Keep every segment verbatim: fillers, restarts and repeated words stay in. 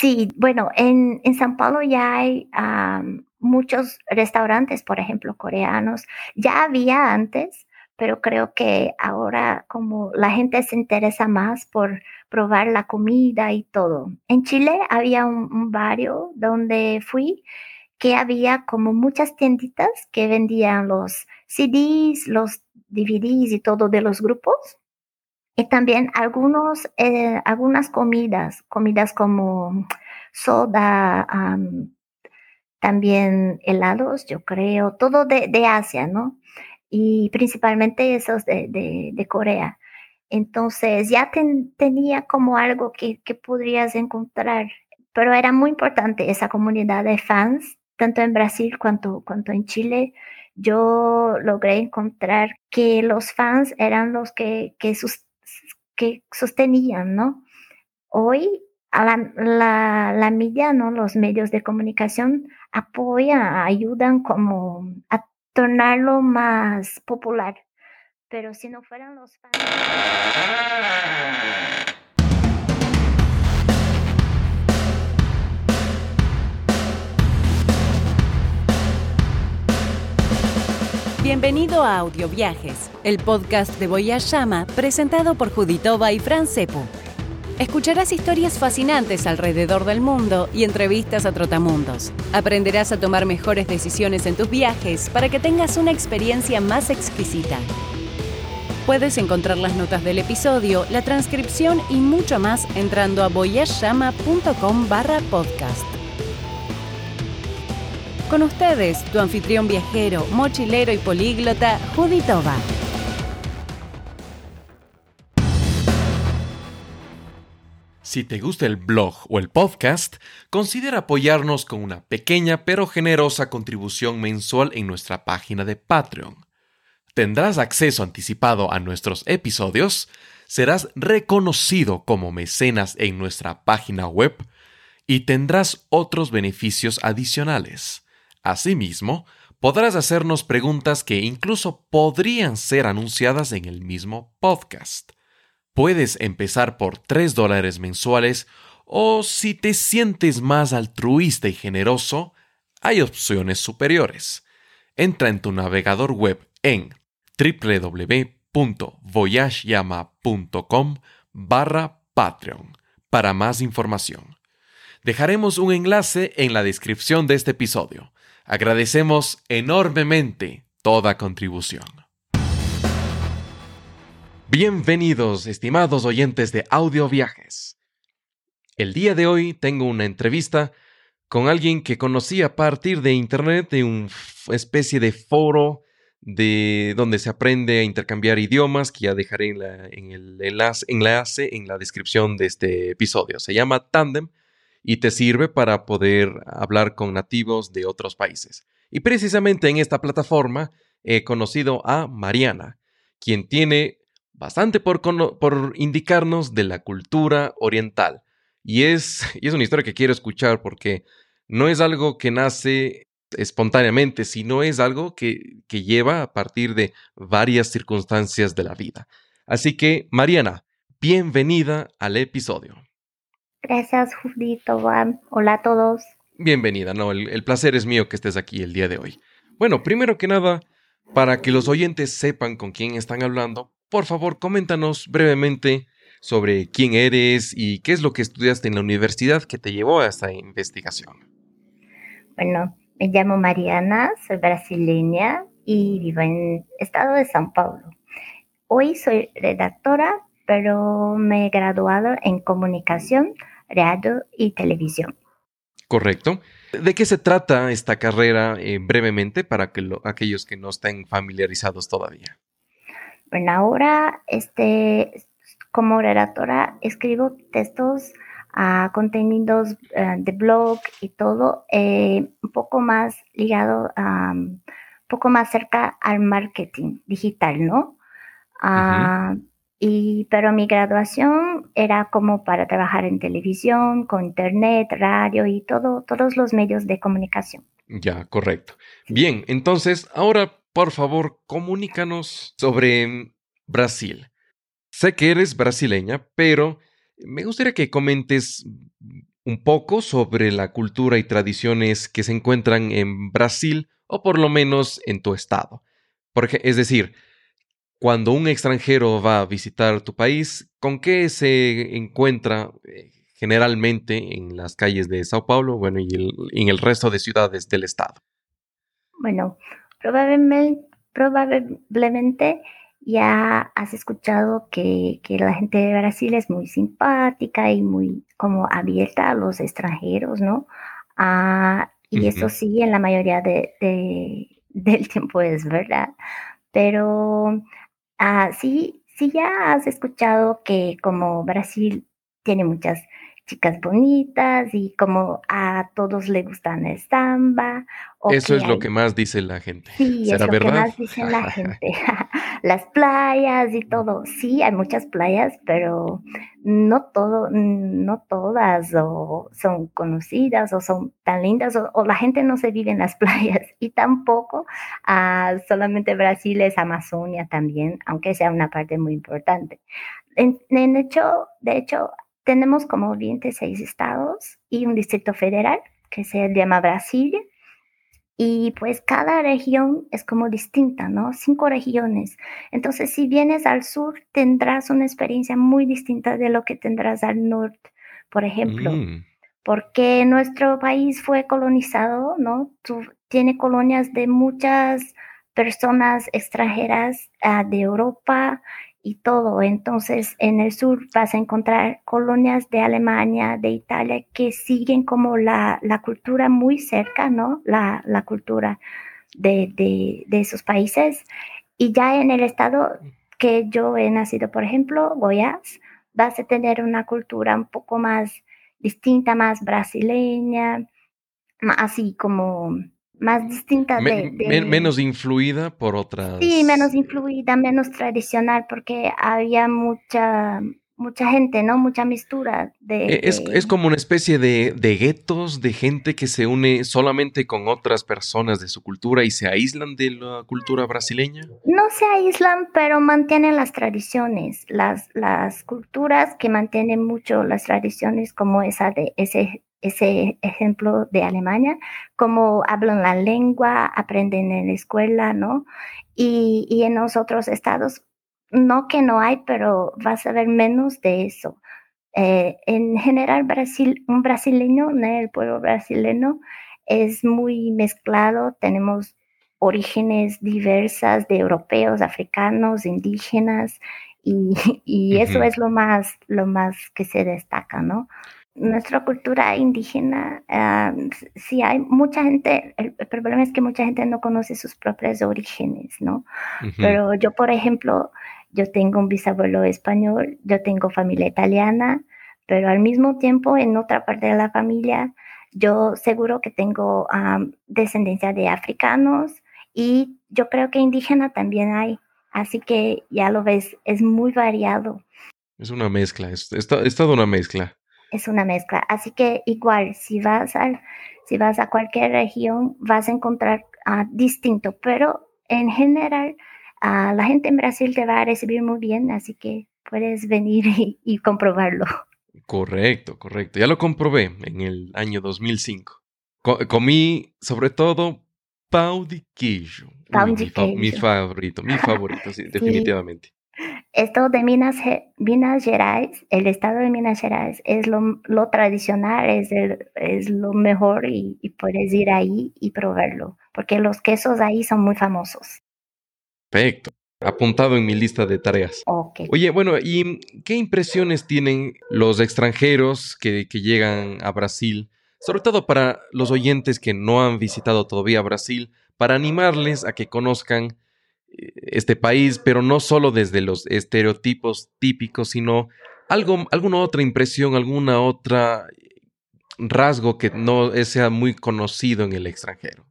Sí, bueno, en, en São Paulo ya hay um, muchos restaurantes, por ejemplo, coreanos. Ya había antes, pero creo que ahora como la gente se interesa más por probar la comida y todo. En Chile había un, un barrio donde fui que había como muchas tienditas que vendían los C Ds, los D V Ds y todo de los grupos. Y también algunos, eh, algunas comidas, comidas como soda, um, también helados, yo creo, todo de, de Asia, ¿no? Y principalmente esos de, de, de Corea. Entonces ya ten, tenía como algo que, que podrías encontrar, pero era muy importante esa comunidad de fans, tanto en Brasil cuanto, cuanto en Chile. Yo logré encontrar que los fans eran los que, que sus que sostenían, ¿no? Hoy a la, la, la media, ¿no? Los medios de comunicación apoyan, ayudan como a tornarlo más popular. Pero si no fueran los fans... Bienvenido a Audioviajes, el podcast de Voyayama presentado por Judit Toba y Fran Cepu. Escucharás historias fascinantes alrededor del mundo y entrevistas a trotamundos. Aprenderás a tomar mejores decisiones en tus viajes para que tengas una experiencia más exquisita. Puedes encontrar las notas del episodio, la transcripción y mucho más entrando a voyayama.com barra podcast. Con ustedes, tu anfitrión viajero, mochilero y políglota, Judit Toba. Si te gusta el blog o el podcast, considera apoyarnos con una pequeña pero generosa contribución mensual en nuestra página de Patreon. Tendrás acceso anticipado a nuestros episodios, serás reconocido como mecenas en nuestra página web y tendrás otros beneficios adicionales. Asimismo, podrás hacernos preguntas que incluso podrían ser anunciadas en el mismo podcast. Puedes empezar por tres dólares mensuales o, si te sientes más altruista y generoso, hay opciones superiores. Entra en tu navegador web en doble u doble u doble u punto voyageyama punto com barra Patreon para más información. Dejaremos un enlace en la descripción de este episodio. Agradecemos enormemente toda contribución. Bienvenidos, estimados oyentes de Audioviajes. El día de hoy tengo una entrevista con alguien que conocí a partir de internet, de una especie de foro de donde se aprende a intercambiar idiomas, que ya dejaré en, la, en el enlace, enlace en la descripción de este episodio. Se llama Tandem y te sirve para poder hablar con nativos de otros países. Y precisamente en esta plataforma he conocido a Mariana, quien tiene bastante por, cono- por indicarnos de la cultura oriental. Y es, y es una historia que quiero escuchar porque no es algo que nace espontáneamente, sino es algo que, que lleva a partir de varias circunstancias de la vida. Así que, Mariana, bienvenida al episodio. Gracias, Judit Toba. Hola a todos. Bienvenida. No, el, el placer es mío que estés aquí el día de hoy. Bueno, primero que nada, para que los oyentes sepan con quién están hablando, por favor, coméntanos brevemente sobre quién eres y qué es lo que estudiaste en la universidad que te llevó a esta investigación. Bueno, me llamo Mariana, soy brasileña y vivo en el estado de São Paulo. Hoy soy redactora, pero me he graduado en comunicación, radio y televisión. Correcto. ¿De qué se trata esta carrera eh, brevemente para que lo, aquellos que no estén familiarizados todavía? Bueno, ahora este, como redactora escribo textos, uh, contenidos uh, de blog y todo, eh, un poco más ligado, um, un poco más cerca al marketing digital, ¿no? Uh, uh-huh. Y, pero mi graduación era como para trabajar en televisión, con internet, radio y todo, todos los medios de comunicación. Ya, correcto. Bien, entonces, ahora, por favor, comunícanos sobre Brasil. Sé que eres brasileña, pero me gustaría que comentes un poco sobre la cultura y tradiciones que se encuentran en Brasil o por lo menos en tu estado. Porque, es decir, cuando un extranjero va a visitar tu país, ¿con qué se encuentra generalmente en las calles de Sao Paulo, bueno, y el, en el resto de ciudades del estado? Bueno, probablemente, probablemente ya has escuchado que, que la gente de Brasil es muy simpática y muy como abierta a los extranjeros, ¿no? Ah, y uh-huh. eso sí, en la mayoría de, de, del tiempo es verdad. Pero ah, sí, sí ya has escuchado que como Brasil tiene muchas chicas bonitas y como a todos les gustan el samba. O Eso es hay... lo que más dice la gente. Sí, ¿Será es lo verdad? que más dice la gente. Las playas y todo. Sí, hay muchas playas, pero no, todo, no todas o son conocidas o son tan lindas o, o la gente no se vive en las playas. Y tampoco uh, solamente Brasil es Amazonia también, aunque sea una parte muy importante. En, en hecho, de hecho... Tenemos como veintiséis estados y un distrito federal que se llama Brasilia. Y pues cada región es como distinta, ¿no? Cinco regiones. Entonces, si vienes al sur, tendrás una experiencia muy distinta de lo que tendrás al norte, por ejemplo. Mm. Porque nuestro país fue colonizado, ¿no? Tu, tiene colonias de muchas personas extranjeras uh, de Europa y todo. Entonces, en el sur vas a encontrar colonias de Alemania, de Italia, que siguen como la, la cultura muy cerca, ¿no? La, la cultura de, de, de esos países. Y ya en el estado que yo he nacido, por ejemplo, Goiás, vas a tener una cultura un poco más distinta, más brasileña, más así como... más distinta de, de... Men, menos influida por otras... Sí, menos influida, menos tradicional, porque había mucha mucha gente, ¿no? Mucha mistura de... Es, de... es como una especie de, de guetos, de gente que se une solamente con otras personas de su cultura y se aíslan de la cultura brasileña. No se aíslan, pero mantienen las tradiciones, las, las culturas que mantienen mucho las tradiciones, como esa de ese... ese ejemplo de Alemania, cómo hablan la lengua, aprenden en la escuela, ¿no? Y, y en los otros estados, no que no hay, pero vas a ver menos de eso. Eh, en general, Brasil, un brasileño, ¿no? El pueblo brasileño es muy mezclado, tenemos orígenes diversas de europeos, africanos, indígenas, y, y eso uh-huh. es lo más, lo más que se destaca, ¿no? Nuestra cultura indígena, uh, sí hay mucha gente, el, el problema es que mucha gente no conoce sus propios orígenes, ¿no? Uh-huh. Pero yo, por ejemplo, yo tengo un bisabuelo español, yo tengo familia italiana, pero al mismo tiempo en otra parte de la familia, yo seguro que tengo um, descendencia de africanos y yo creo que indígena también hay, así que ya lo ves, es muy variado. Es una mezcla, es, es, es toda una mezcla. Es una mezcla, así que igual si vas a, si vas a cualquier región vas a encontrar uh, distinto, pero en general uh, la gente en Brasil te va a recibir muy bien, así que puedes venir y, y comprobarlo. Correcto, correcto, ya lo comprobé en el año dos mil cinco. Co- comí sobre todo pão de queijo, Uy, de mi, fa- mi favorito, mi favorito, sí, definitivamente. Sí. Esto de Minas, Ge- Minas Gerais, el estado de Minas Gerais, es lo, lo tradicional, es, el, es lo mejor y, y puedes ir ahí y probarlo, porque los quesos ahí son muy famosos. Perfecto, apuntado en mi lista de tareas. Okay. Oye, bueno, ¿y qué impresiones tienen los extranjeros que, que llegan a Brasil? Sobre todo para los oyentes que no han visitado todavía Brasil, para animarles a que conozcan este país, pero no solo desde los estereotipos típicos, sino algo, alguna otra impresión, alguna otra rasgo que no sea muy conocido en el extranjero.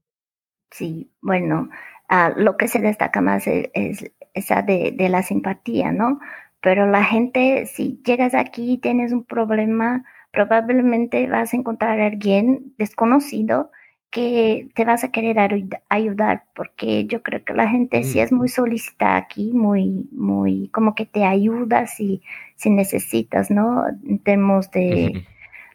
Sí, bueno, uh, lo que se destaca más es, es esa de, de la simpatía, ¿no? Pero la gente, si llegas aquí y tienes un problema, probablemente vas a encontrar a alguien desconocido que te vas a querer ayudar, porque yo creo que la gente mm. sí es muy solícita aquí, muy, muy, como que te ayuda si, si necesitas, ¿no? En términos de, mm-hmm.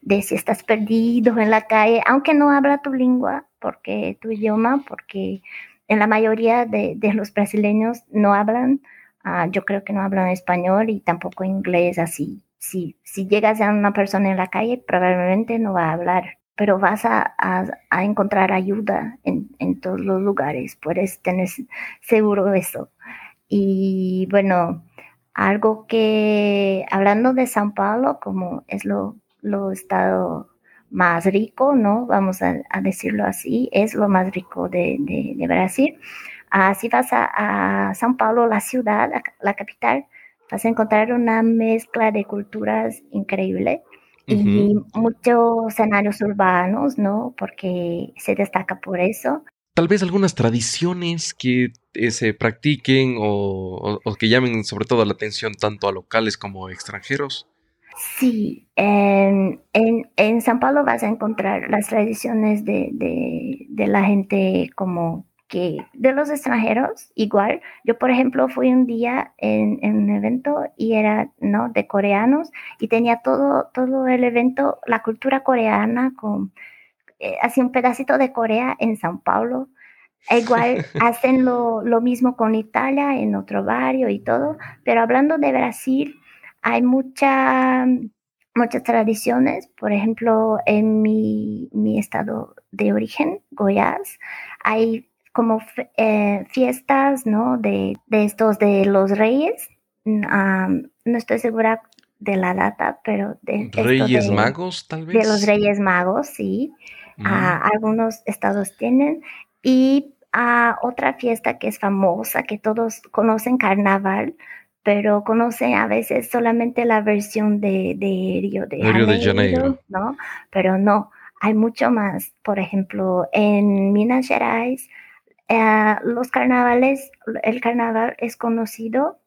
de si estás perdido en la calle, aunque no habla tu lengua, porque tu idioma, porque en la mayoría de, de los brasileños no hablan, uh, yo creo que no hablan español y tampoco inglés así. Si, si llegas a una persona en la calle, probablemente no va a hablar, pero vas a, a, a encontrar ayuda en, en todos los lugares, puedes tener seguro eso. Y bueno, algo que, hablando de São Paulo, como es lo, lo estado más rico, ¿no? Vamos a, a decirlo así, es lo más rico de, de, de Brasil. Ah, si vas a, a São Paulo, la ciudad, la, la capital, vas a encontrar una mezcla de culturas increíble. Uh-huh. Y muchos escenarios urbanos, ¿no? Porque se destaca por eso. Tal vez algunas tradiciones que eh, se practiquen o, o, o que llamen sobre todo la atención tanto a locales como a extranjeros. Sí, en, en, en São Paulo vas a encontrar las tradiciones de, de, de la gente como que de los extranjeros igual. Yo, por ejemplo, fui un día en, en un evento y era, ¿no?, de coreanos y tenía todo, todo el evento, la cultura coreana, con eh, así un pedacito de Corea en São Paulo. Igual hacen lo, lo mismo con Italia en otro barrio y todo, pero hablando de Brasil, hay mucha, muchas tradiciones. Por ejemplo, en mi, mi estado de origen, Goiás, hay como eh, fiestas, ¿no?, de, de estos de los reyes. Um, no estoy segura de la data, pero... de ¿Reyes de, magos, tal vez? De los reyes magos, sí. Mm. Uh, algunos estados tienen. Y uh, otra fiesta que es famosa, que todos conocen, carnaval, pero conocen a veces solamente la versión de, de Río de Janeiro, Río de Janeiro, ¿no? Pero no, hay mucho más. Por ejemplo, en Minas Gerais, eh, los carnavales, el carnaval es conocido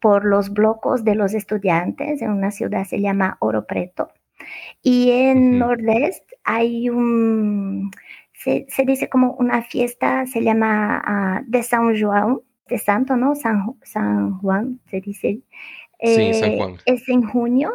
por los bloques de los estudiantes en una ciudad se llama Ouro Preto. Y en uh-huh. Nordeste hay un, se, se dice como una fiesta, se llama uh, de São João, de santo, ¿no? San, San Juan, se dice. Eh, sí, San Juan. Es en junio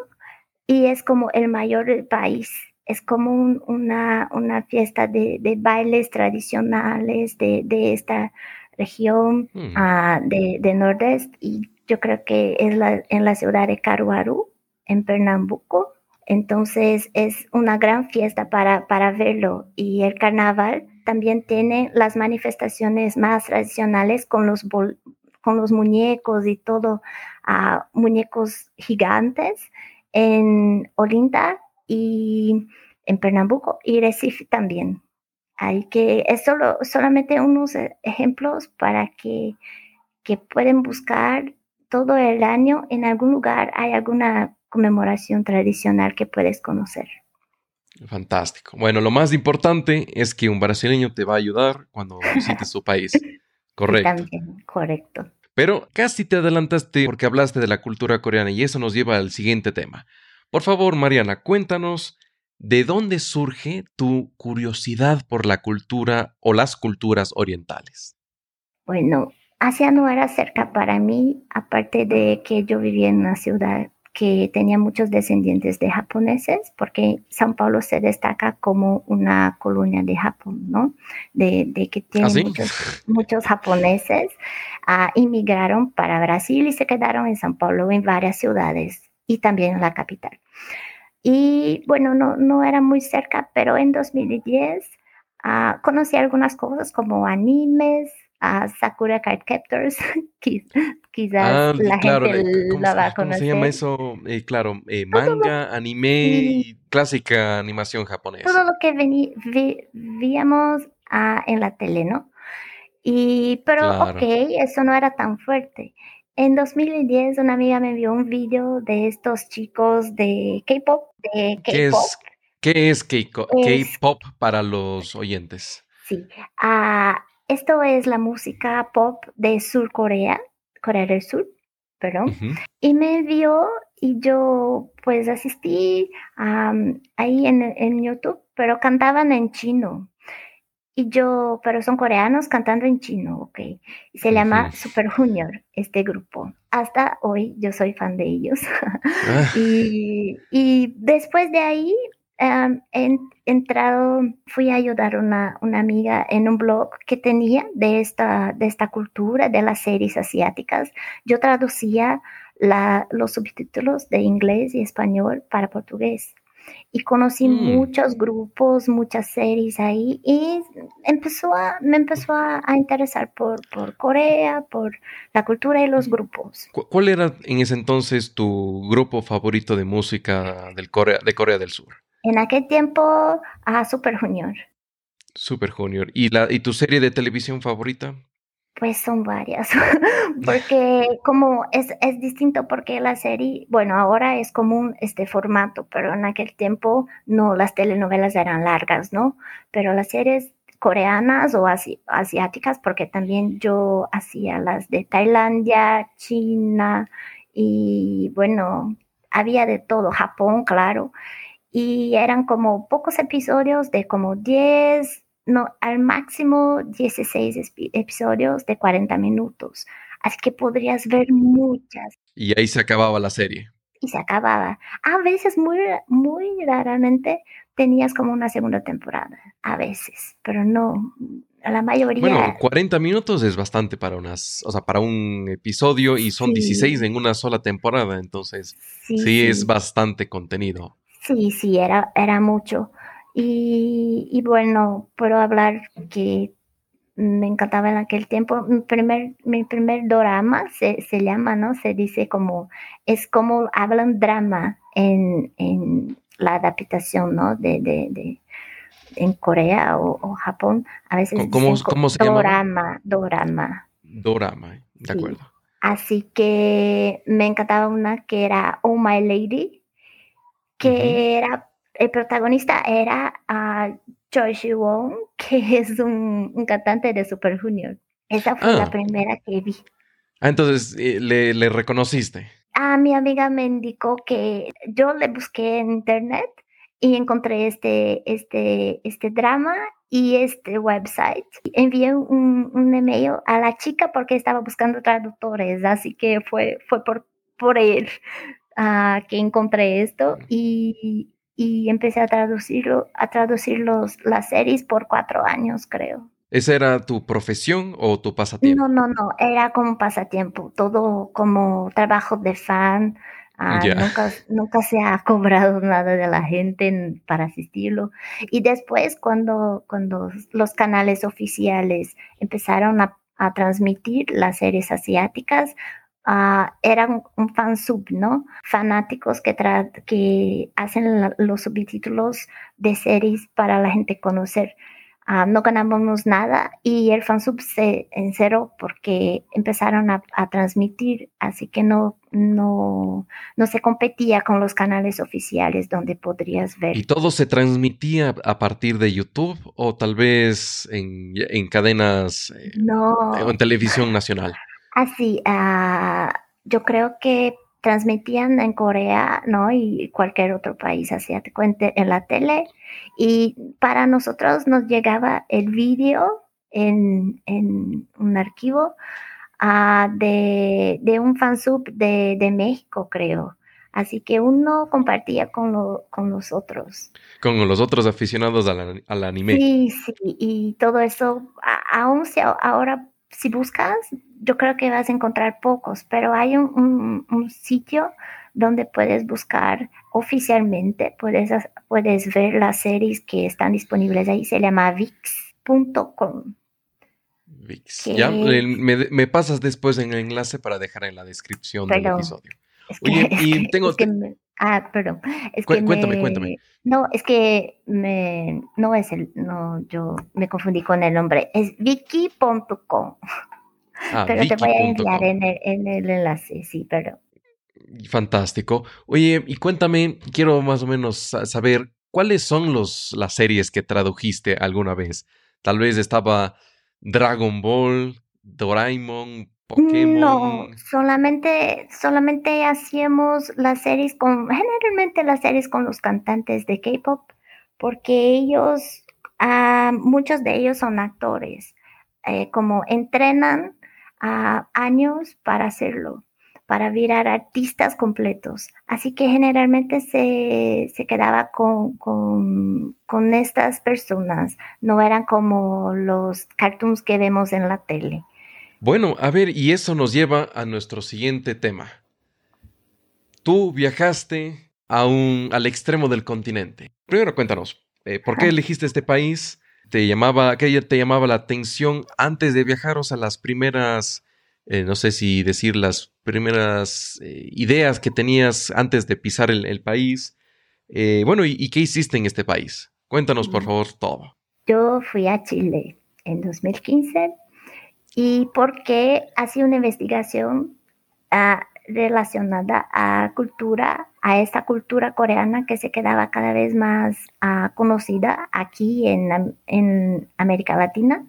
y es como el mayor del país. Es como un, una, una fiesta de, de bailes tradicionales de, de esta región mm. uh, de, de Nordeste. Y yo creo que es la, en la ciudad de Caruaru, en Pernambuco. Entonces es una gran fiesta para, para verlo. Y el carnaval también tiene las manifestaciones más tradicionales con los, bol- con los muñecos y todo, uh, muñecos gigantes en Olinda y en Pernambuco y Recife también. Hay que, es solo, solamente unos ejemplos para que, que pueden buscar todo el año. En algún lugar hay alguna conmemoración tradicional que puedes conocer. Fantástico. Bueno, lo más importante es que un brasileño te va a ayudar cuando visites su país. Correcto. También, correcto. Pero casi te adelantaste porque hablaste de la cultura coreana y eso nos lleva al siguiente tema. Por favor, Mariana, cuéntanos de dónde surge tu curiosidad por la cultura o las culturas orientales. Bueno, Asia no era cerca para mí, aparte de que yo vivía en una ciudad que tenía muchos descendientes de japoneses, porque São Paulo se destaca como una colonia de Japón, ¿no? De, de que tiene ¿Ah, sí? muchos, muchos japoneses, uh, inmigraron para Brasil y se quedaron en São Paulo en varias ciudades y también en la capital. Y bueno, no, no era muy cerca, pero en dos mil diez uh, conocí algunas cosas como animes, Uh, Sakura Card Captors, quizás ah, la claro, gente la va a conocer. ¿Cómo se llama eso? Eh, claro, eh, manga, lo, anime y clásica animación japonesa. Todo lo que vení, vi, víamos uh, en la tele, ¿no? Y, pero claro. Ok, eso no era tan fuerte. En dos mil diez una amiga me envió un video de estos chicos de K-pop. De K-pop. ¿Qué es, qué es, K-co- es K-pop para los oyentes? Sí, ah... Uh, esto es la música pop de Sur Corea, Corea del Sur, perdón. Uh-huh. Y me envió y yo pues asistí um, ahí en, en YouTube, pero cantaban en chino. Y yo, pero son coreanos cantando en chino, ok. Y se uh-huh. llama Super Junior, este grupo. Hasta hoy yo soy fan de ellos. uh. y, y después de ahí Um, he entrado, fui a ayudar a una, una amiga en un blog que tenía de esta, de esta cultura, de las series asiáticas. Yo traducía la, los subtítulos de inglés y español para portugués. Y conocí mm. muchos grupos, muchas series ahí, y empezó a, me empezó a, a interesar por, por Corea, por la cultura y los grupos. ¿Cuál era en ese entonces tu grupo favorito de música del Corea, de Corea del Sur? En aquel tiempo, a Super Junior. Super Junior. ¿Y, la, y tu serie de televisión favorita? Pues son varias, porque como es, es distinto, porque la serie, bueno, ahora es común este formato, pero en aquel tiempo no, las telenovelas eran largas, ¿no? Pero las series coreanas o asi- asiáticas, porque también yo hacía las de Tailandia, China y bueno, había de todo, Japón, claro, y eran como pocos episodios de como diez... No, al máximo dieciséis episodios de cuarenta minutos. Así que podrías ver muchas. Y ahí se acababa la serie. Y se acababa. A veces, muy, muy raramente, tenías como una segunda temporada. A veces, pero no. La mayoría... Bueno, cuarenta minutos es bastante para unas, o sea, para un episodio y son sí. dieciséis en una sola temporada. Entonces, sí, sí es bastante contenido. Sí, sí, era, era mucho. Y, y bueno, puedo hablar que me encantaba en aquel tiempo. Mi primer, mi primer dorama se, se llama, ¿no? Se dice como, es como hablan drama en, en la adaptación, ¿no? De, de, de, en Corea o, o Japón. A veces ¿Cómo, dicen ¿cómo se dorama, llama? Dorama. Dorama, de acuerdo. Sí. Así que me encantaba una que era Oh My Lady, que uh-huh. era... El protagonista era uh, Choi Siwon, que es un, un cantante de Super Junior. Esa fue ah. la primera que vi. Ah, entonces le, le reconociste. Ah, mi amiga me indicó que yo le busqué en internet y encontré este, este, este drama y este website. Envié un, un email a la chica porque estaba buscando traductores, así que fue, fue por, por él uh, que encontré esto y... Y empecé a traducirlo, a traducir los, las series por cuatro años, creo. ¿Esa era tu profesión o tu pasatiempo? No, no, no, era como pasatiempo, todo como trabajo de fan. Ah, yeah. nunca, nunca se ha cobrado nada de la gente para asistirlo. Y después, cuando, cuando los canales oficiales empezaron a, a transmitir las series asiáticas, Uh, eran un fansub, ¿no? Fanáticos que, tra- que hacen la- los subtítulos de series para la gente conocer. Uh, no ganábamos nada y el fansub se encerró porque empezaron a, a transmitir, así que no, no, no se competía con los canales oficiales donde podrías ver. ¿Y todo se transmitía a partir de YouTube o tal vez en, en cadenas eh, no. o en televisión nacional? Así, ah, uh, yo creo que transmitían en Corea, ¿no? Y cualquier otro país asiático en, te- en la tele. Y para nosotros nos llegaba el vídeo en, en un archivo uh, de, de un fansub de, de México, creo. Así que uno compartía con, lo, con los otros. Con los otros aficionados al, al anime. Sí, sí. Y todo eso, a, aún si ahora... Si buscas, yo creo que vas a encontrar pocos, pero hay un, un, un sitio donde puedes buscar oficialmente, puedes, puedes ver las series que están disponibles ahí, se llama Viki punto com. Vix. Que... Ya, me, me pasas después en el enlace para dejar en la descripción perdón, del episodio. Es que, Oye, y es que, tengo... Es que me... Ah, perdón. Es Cu- que cuéntame, me... cuéntame. No, es que me... no es el... No, yo me confundí con el nombre. Es Viki punto com. Ah, pero Viki. Te voy a enviar en el, en el enlace, sí, perdón. Fantástico. Oye, y cuéntame, quiero más o menos saber, ¿cuáles son los, las series que tradujiste alguna vez? Tal vez estaba Dragon Ball, Doraemon... Pokémon. No, solamente, solamente hacíamos las series con, generalmente las series con los cantantes de K-pop, porque ellos, uh, muchos de ellos son actores, eh, como entrenan uh, años para hacerlo. para virar artistas completos. Así que generalmente se, se quedaba con, con, con estas personas. No eran como los cartoons que vemos en la tele. Bueno, a ver, y eso nos lleva a nuestro siguiente tema. Tú viajaste a un, al extremo del continente. Primero cuéntanos, eh, ¿por qué elegiste este país? ¿Te llamaba, qué te llamaba la atención antes de viajar? O sea, las primeras... Eh, no sé si decir las primeras eh, ideas que tenías antes de pisar el, el país. Eh, bueno, y, ¿y qué hiciste en este país? Cuéntanos, por favor, todo. Yo fui a Chile en dos mil quince y porque hacía una investigación uh, relacionada a cultura, a esta cultura coreana que se quedaba cada vez más uh, conocida aquí en, en América Latina.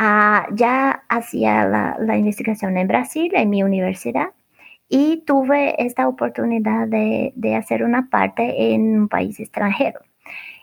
Uh, ya hacía la, la investigación en Brasil, en mi universidad, y tuve esta oportunidad de, de hacer una parte en un país extranjero.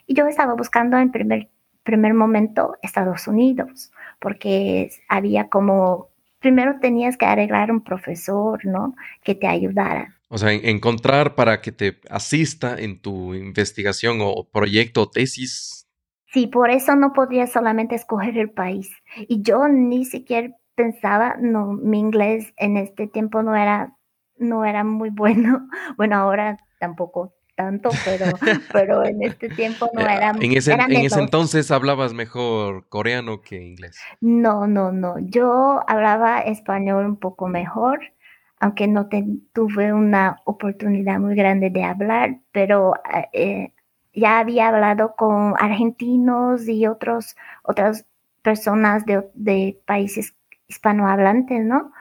Y yo estaba buscando en primer, primer momento Estados Unidos, porque había como, primero tenías que arreglar un profesor, ¿no?, que te ayudara. O sea, encontrar para que te asista en tu investigación o proyecto o tesis. Sí, por eso no podía solamente escoger el país. Y yo ni siquiera pensaba, no, mi inglés en este tiempo no era, no era muy bueno. Bueno, ahora tampoco tanto, pero, pero en este tiempo no era muy bueno. En ese, en ese entonces hablabas mejor coreano que inglés. No, no, no. Yo hablaba español un poco mejor, aunque no te, tuve una oportunidad muy grande de hablar, pero... Eh, ya había hablado con argentinos y otros, otras personas de, de países hispanohablantes, ¿no?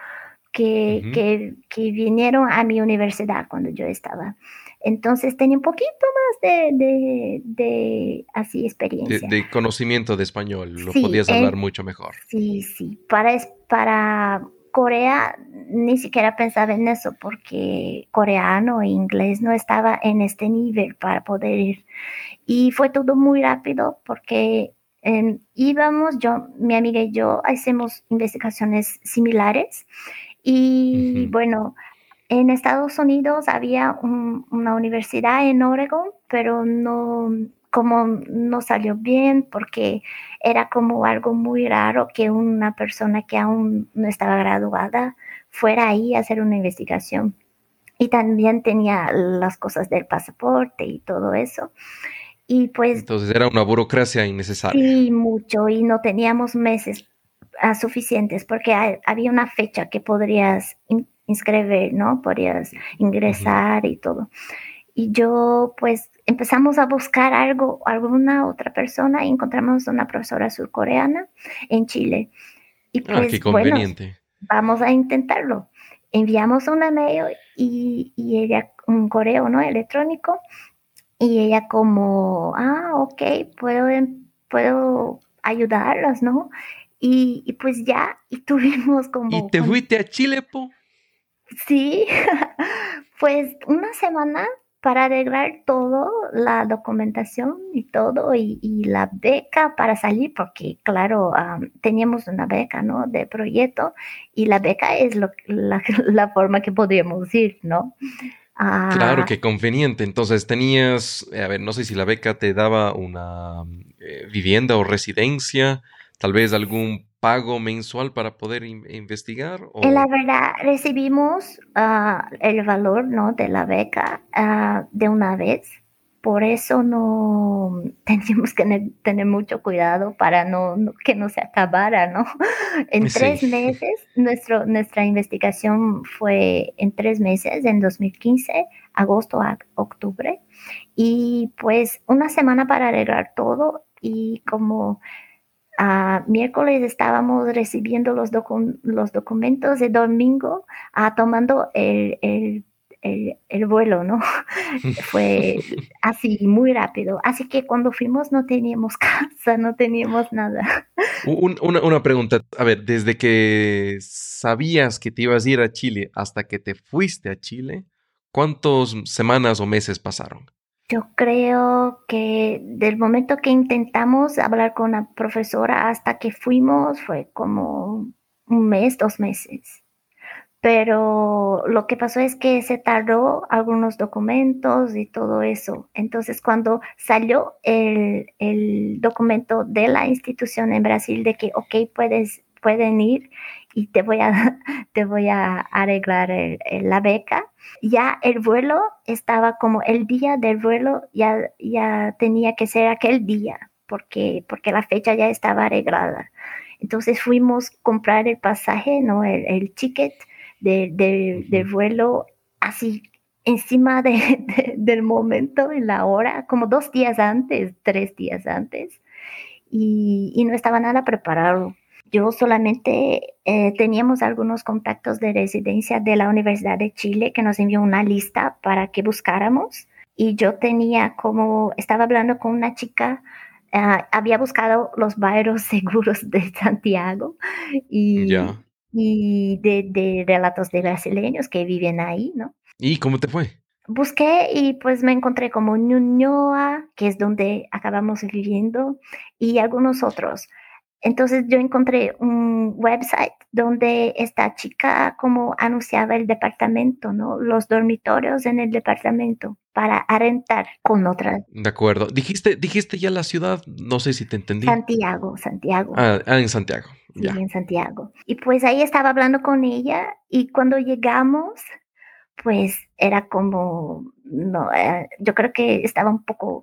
Que, uh-huh. que, que vinieron a mi universidad cuando yo estaba. Entonces tenía un poquito más de, de, de así, experiencia. De, de conocimiento de español, lo sí, podías hablar eh, mucho mejor. Sí, sí. Para, para Corea ni siquiera pensaba en eso porque coreano e inglés no estaba en este nivel para poder ir. Y fue todo muy rápido porque eh, íbamos, yo, mi amiga y yo, hacemos investigaciones similares. Y uh-huh. bueno, en Estados Unidos había un, una universidad en Oregon, pero no... como no salió bien porque era como algo muy raro que una persona que aún no estaba graduada fuera ahí a hacer una investigación. Y también tenía las cosas del pasaporte y todo eso. Y pues, entonces era una burocracia innecesaria. Sí, mucho. Y no teníamos meses uh, suficientes porque hay, había una fecha que podrías in- inscribir, ¿no? Podrías ingresar uh-huh. y todo. Y yo pues empezamos a buscar algo, alguna otra persona y encontramos una profesora surcoreana en Chile. Y pues, ah, qué conveniente. Bueno, vamos a intentarlo. Enviamos un email y, y ella, un correo, ¿no?, electrónico. Y ella como, ah, ok, puedo, puedo ayudarlos, ¿no? Y, y pues ya, y tuvimos como... ¿Y te un... fuiste a Chile, po? Sí, pues una semana... para arreglar todo, la documentación y todo, y, y la beca para salir, porque claro, um, teníamos una beca, ¿no?, de proyecto, y la beca es lo, la, la forma que podíamos ir, ¿no? Ah, claro, qué conveniente. Entonces tenías, a ver, no sé si la beca te daba una eh, vivienda o residencia, tal vez algún pago mensual para poder in- investigar? ¿O? La verdad, recibimos uh, el valor, ¿no?, de la beca uh, de una vez. Por eso no teníamos que ne- tener mucho cuidado para no, no que no se acabara, ¿no? En sí. tres meses, nuestro, nuestra investigación fue en tres meses, en dos mil quince, agosto a octubre. Y pues una semana para arreglar todo y como... Uh, miércoles estábamos recibiendo los, docu- los documentos y domingo uh, tomando el, el, el, el vuelo, ¿no? Fue así, muy rápido. Así que cuando fuimos no teníamos casa, no teníamos nada. Un, una, una pregunta. A ver, desde que sabías que te ibas a ir a Chile hasta que te fuiste a Chile, ¿cuántas semanas o meses pasaron? Yo creo que del momento que intentamos hablar con la profesora hasta que fuimos fue como un mes, dos meses. pero lo que pasó es que se tardó algunos documentos y todo eso. Entonces, cuando salió el, el documento de la institución en Brasil de que, ok, puedes, pueden ir y te voy a, te voy a arreglar el, el, la beca, ya el vuelo estaba como el día del vuelo, ya, ya tenía que ser aquel día, porque, porque la fecha ya estaba arreglada. Entonces fuimos a comprar el pasaje, ¿no? el, el ticket de, de, del vuelo así encima de, de, del momento, en la hora, como dos días antes, tres días antes, y, y no estaba nada preparado. Yo solamente eh, teníamos algunos contactos de residencia de la Universidad de Chile que nos envió una lista para que buscáramos, y yo tenía como, estaba hablando con una chica, eh, había buscado los barrios seguros de Santiago y, yeah. y de, de relatos de brasileños que viven ahí, ¿no? ¿Y cómo te fue? Busqué y pues me encontré como Ñuñoa, que es donde acabamos viviendo, y algunos otros. Entonces yo encontré un website donde esta chica como anunciaba el departamento, ¿no? Los dormitorios en el departamento para rentar con otra. De acuerdo. Dijiste, dijiste ya la ciudad, no sé si te entendí. Santiago, Santiago. Ah, en Santiago. Sí, ya. En Santiago. Y pues ahí estaba hablando con ella y cuando llegamos, pues era como, no, eh, yo creo que estaba un poco...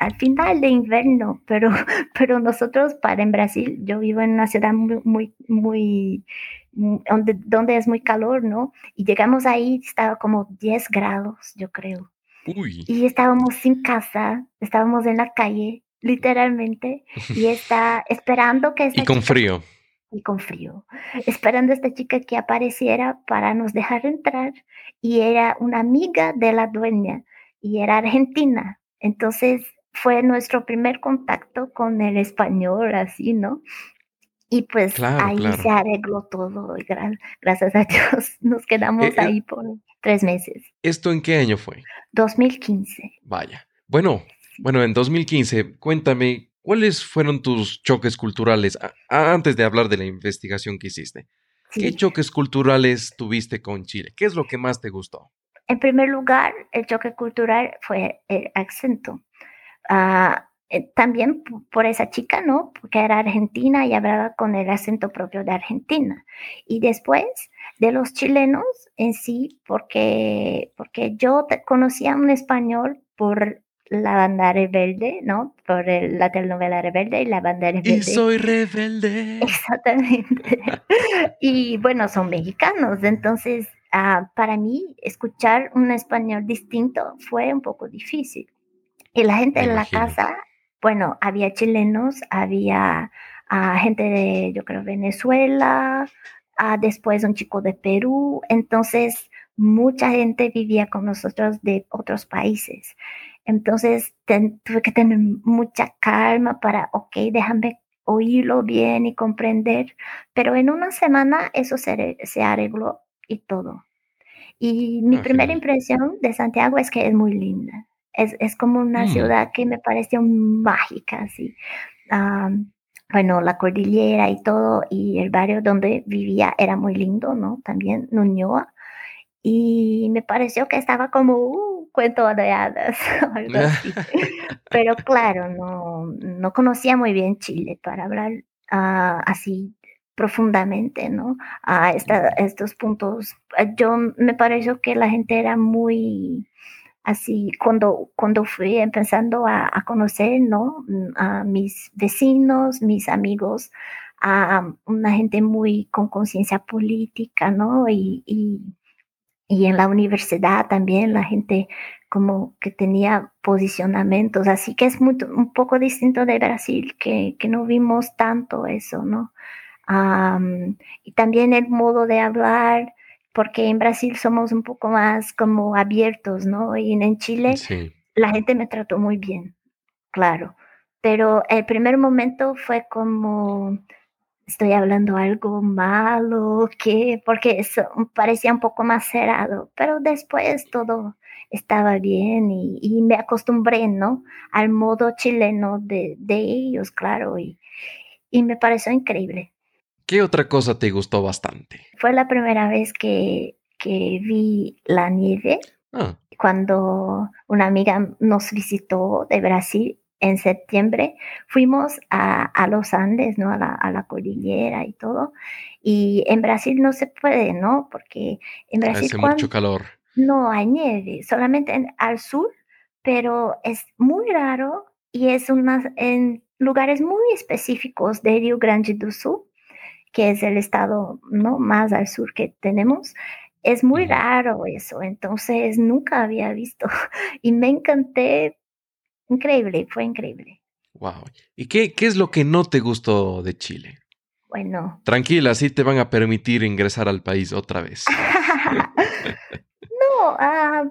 al final de invierno, pero, pero nosotros para en Brasil, yo vivo en una ciudad muy, muy, muy donde, donde es muy calor, ¿no? Y llegamos ahí, estaba como diez grados, yo creo. Uy. Y estábamos sin casa, estábamos en la calle, literalmente, y está esperando que... Y con chica, frío. Y con frío. Esperando a esta chica que apareciera para nos dejar entrar, y era una amiga de la dueña, y era argentina. Entonces... fue nuestro primer contacto con el español, así, ¿no? Y pues claro, ahí claro. se arregló todo, y gra- gracias a Dios nos quedamos eh, ahí por tres meses. ¿Esto en qué año fue? dos mil quince. Vaya. Bueno, bueno, en dos mil quince, cuéntame, ¿cuáles fueron tus choques culturales? A- a- antes de hablar de la investigación que hiciste, sí. ¿Qué choques culturales tuviste con Chile? ¿Qué es lo que más te gustó? En primer lugar, el choque cultural fue el acento. Uh, eh, también p- por esa chica, ¿no? Porque era argentina y hablaba con el acento propio de Argentina. Y después de los chilenos en sí, porque, porque yo te- conocía un español por la banda rebelde, ¿no? Por el, la telenovela Rebelde y la banda rebelde. Y soy rebelde. Exactamente. Y bueno, son mexicanos, entonces uh, para mí escuchar un español distinto fue un poco difícil. Y la gente en la casa, bueno, había chilenos, había uh, gente de, yo creo, Venezuela, uh, después un chico de Perú. Entonces, mucha gente vivía con nosotros de otros países. Entonces, ten, tuve que tener mucha calma para, ok, déjame oírlo bien y comprender. Pero en una semana eso se, se arregló y todo. Y mi ah, primera sí. impresión de Santiago es que es muy linda. Es, es como una mm. ciudad que me pareció mágica, así. Um, bueno, la cordillera y todo, y el barrio donde vivía era muy lindo, ¿no? También, Ñuñoa. Y me pareció que estaba como, uh, cuento de hadas, algo así. Pero claro, no, no conocía muy bien Chile para hablar uh, así profundamente, ¿no? A esta, estos puntos. Yo me pareció que la gente era muy... así, cuando, cuando fui empezando a, a conocer, ¿no? A mis vecinos, mis amigos, a una gente muy con conciencia política, ¿no? Y, y, y en la universidad también la gente como que tenía posicionamientos. Así que es muy, un poco distinto de Brasil, que, que no vimos tanto eso, ¿no? Um, y también el modo de hablar, porque en Brasil somos un poco más como abiertos, ¿no? Y en Chile sí. la gente me trató muy bien, claro. Pero el primer momento fue como, estoy hablando algo malo, ¿qué? Porque eso parecía un poco más cerrado. Pero después todo estaba bien y, y me acostumbré, ¿no? Al modo chileno de, de ellos, claro. Y, y me pareció increíble. ¿Qué otra cosa te gustó bastante? Fue la primera vez que, que vi la nieve. Ah. Cuando una amiga nos visitó de Brasil en septiembre, fuimos a, a los Andes, ¿no? A la, a la cordillera y todo. Y en Brasil no se puede, ¿no? Porque en Brasil hace mucho calor. No hay nieve, solamente en, al sur, pero es muy raro y es una, en lugares muy específicos de Rio Grande do Sul, que es el estado, ¿no?, más al sur que tenemos. Es muy raro eso, entonces nunca había visto y me encanté. Increíble, fue increíble. Wow. ¿Y qué, qué es lo que no te gustó de Chile? Bueno. Tranquila, sí te van a permitir ingresar al país otra vez. No, uh,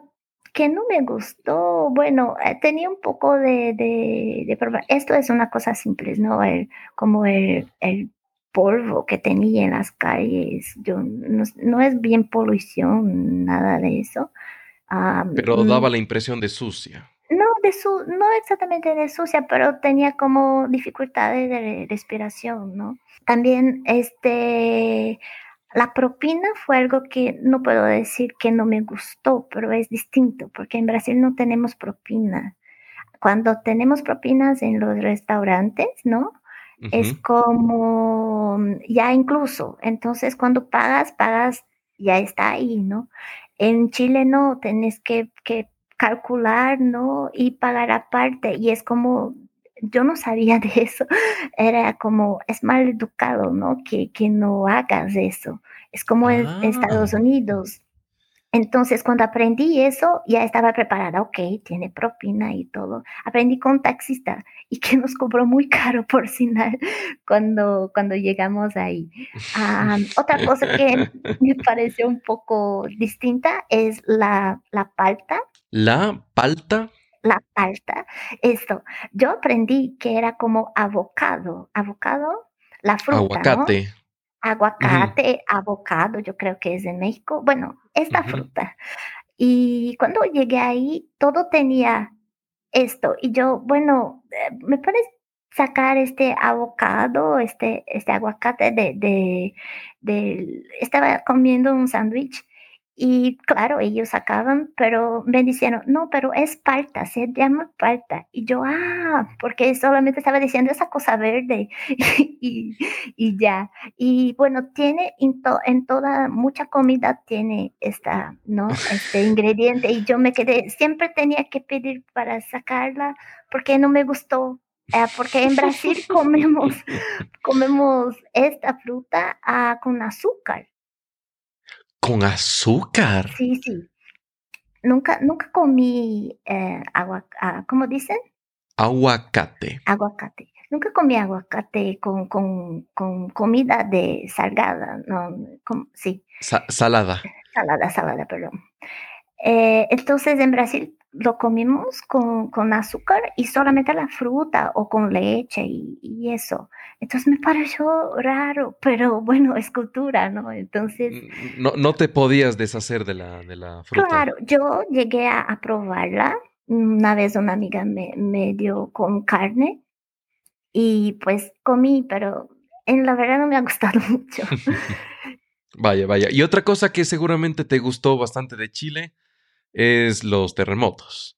que no me gustó. Bueno, tenía un poco de, de, de problema. Esto es una cosa simple, ¿no? El, como el, el polvo que tenía en las calles. Yo no, no es bien polución, nada de eso. Uh, Pero daba la impresión de sucia. No, de su, no exactamente de sucia, pero tenía como dificultades de respiración, ¿no? También este, la propina fue algo que no puedo decir que no me gustó, pero es distinto, porque en Brasil no tenemos propina. Cuando tenemos propinas en los restaurantes, ¿no? Uh-huh. Es como ya incluso, entonces cuando pagas, pagas, ya está ahí, ¿no? En Chile no, tenés que... que calcular, ¿no? Y pagar aparte. Y es como, yo no sabía de eso. Era como, es mal educado, ¿no? Que, que no hagas eso. Es como ah. en Estados Unidos. Entonces, cuando aprendí eso, ya estaba preparada. Ok, tiene propina y todo. Aprendí con un taxista y que nos cobró muy caro, por final, cuando, cuando llegamos ahí. Um, otra cosa que me pareció un poco distinta es la, la palta. ¿La palta? La palta, esto. Yo aprendí que era como avocado, avocado, la fruta, aguacate, ¿no? Aguacate, uh-huh. Avocado, yo creo que es de México. Bueno, esta uh-huh. fruta. Y cuando llegué ahí, todo tenía esto. Y yo, bueno, ¿me puedes sacar este avocado, este, este aguacate de, de, de... Estaba comiendo un sándwich. Y claro, ellos sacaban, pero me dijeron, no, pero es palta, se llama palta. Y yo, ah, porque solamente estaba diciendo esa cosa verde y, y ya. Y bueno, tiene en, to, en toda, mucha comida tiene esta, ¿no? Este ingrediente. Y yo me quedé, siempre tenía que pedir para sacarla porque no me gustó. Eh, porque en Brasil comemos, comemos esta fruta ah, con azúcar. ¿Con azúcar? Sí, sí. Nunca, nunca comí eh, agua, ah, ¿cómo dicen? Aguacate. Aguacate. Nunca comí aguacate con, con, con comida de salgada, no, con, sí. Sa- salada. Salada, salada, perdón. Eh, entonces en Brasil lo comimos con, con azúcar y solamente la fruta o con leche y, y eso. Entonces me pareció raro, pero bueno, es cultura, ¿no? Entonces... No, no te podías deshacer de la, de la fruta. Claro, yo llegué a, a probarla. Una vez una amiga me, me dio con carne y pues comí, pero en la verdad no me ha gustado mucho. Vaya, vaya. Y otra cosa que seguramente te gustó bastante de Chile es los terremotos.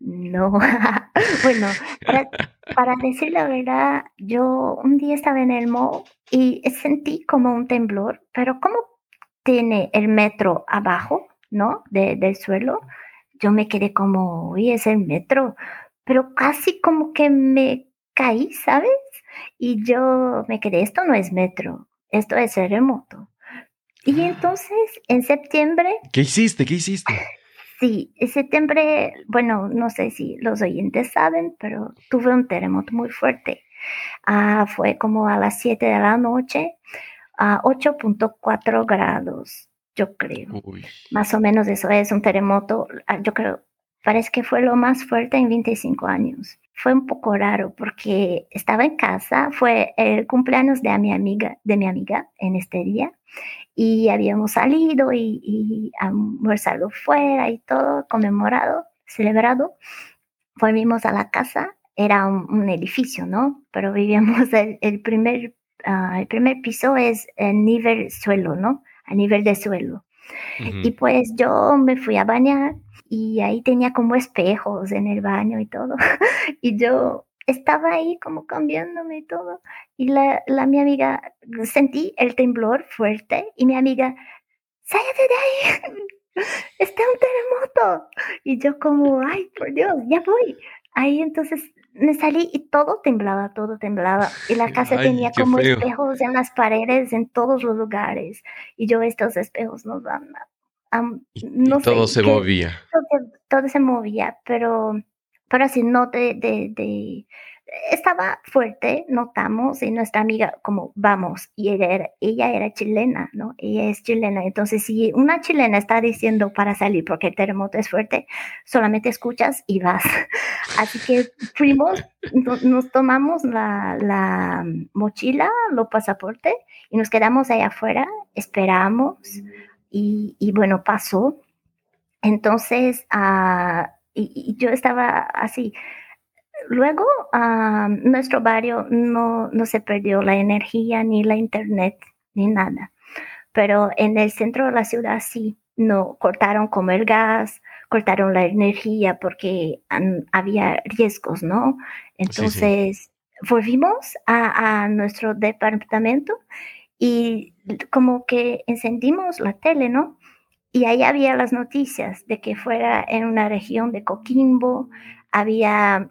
No, bueno, para, para decir la verdad, yo un día estaba en el mall y sentí como un temblor, pero como tiene el metro abajo, ¿no? De, del suelo, yo me quedé como, uy, es el metro, pero casi como que me caí, ¿sabes? Y yo me quedé, esto no es metro, esto es terremoto. Y entonces, en septiembre... ¿Qué hiciste? ¿Qué hiciste? Sí, en septiembre, bueno, no sé si los oyentes saben, pero tuve un terremoto muy fuerte. Ah, fue como a las siete de la noche, a ocho punto cuatro grados, yo creo. Uy. Más o menos eso es un terremoto, yo creo, parece que fue lo más fuerte en veinticinco años. Fue un poco raro porque estaba en casa, fue el cumpleaños de mi amiga, de mi amiga en este día. Y habíamos salido y, y almorzado fuera y todo, conmemorado, celebrado. Volvimos a la casa, era un, un edificio, ¿no? Pero vivíamos el, el primer uh, el primer piso es el nivel suelo, ¿no? A nivel de suelo. Uh-huh. Y pues yo me fui a bañar y ahí tenía como espejos en el baño y todo. Y yo estaba ahí como cambiándome y todo. Y la, la mi amiga, sentí el temblor fuerte y mi amiga, ¡sállate de ahí! ¡Está un terremoto! Y yo como, ¡ay, por Dios, ya voy! Ahí entonces me salí y todo temblaba, todo temblaba. Y la casa Ay, tenía como feo. espejos en las paredes, en todos los lugares. Y yo, estos espejos nos van a... a y, no y todo sé, se que, movía. Todo, todo se movía, pero, pero así no de, de, de... Estaba fuerte, notamos, y nuestra amiga como, vamos, y ella era, ella era chilena, ¿no? Ella es chilena, entonces si una chilena está diciendo para salir porque el terremoto es fuerte, solamente escuchas y vas. Así que fuimos, nos tomamos la, la mochila, los pasaportes, y nos quedamos ahí afuera, esperamos, y, y bueno, pasó. Entonces, uh, y, y yo estaba así... Luego, uh, nuestro barrio no, no se perdió la energía, ni la internet, ni nada. Pero en el centro de la ciudad sí, no cortaron como el gas, cortaron la energía porque um, había riesgos, ¿no? Entonces, sí, sí. volvimos a, a nuestro departamento y como que encendimos la tele, ¿no? Y ahí había las noticias de que fuera en una región de Coquimbo, había...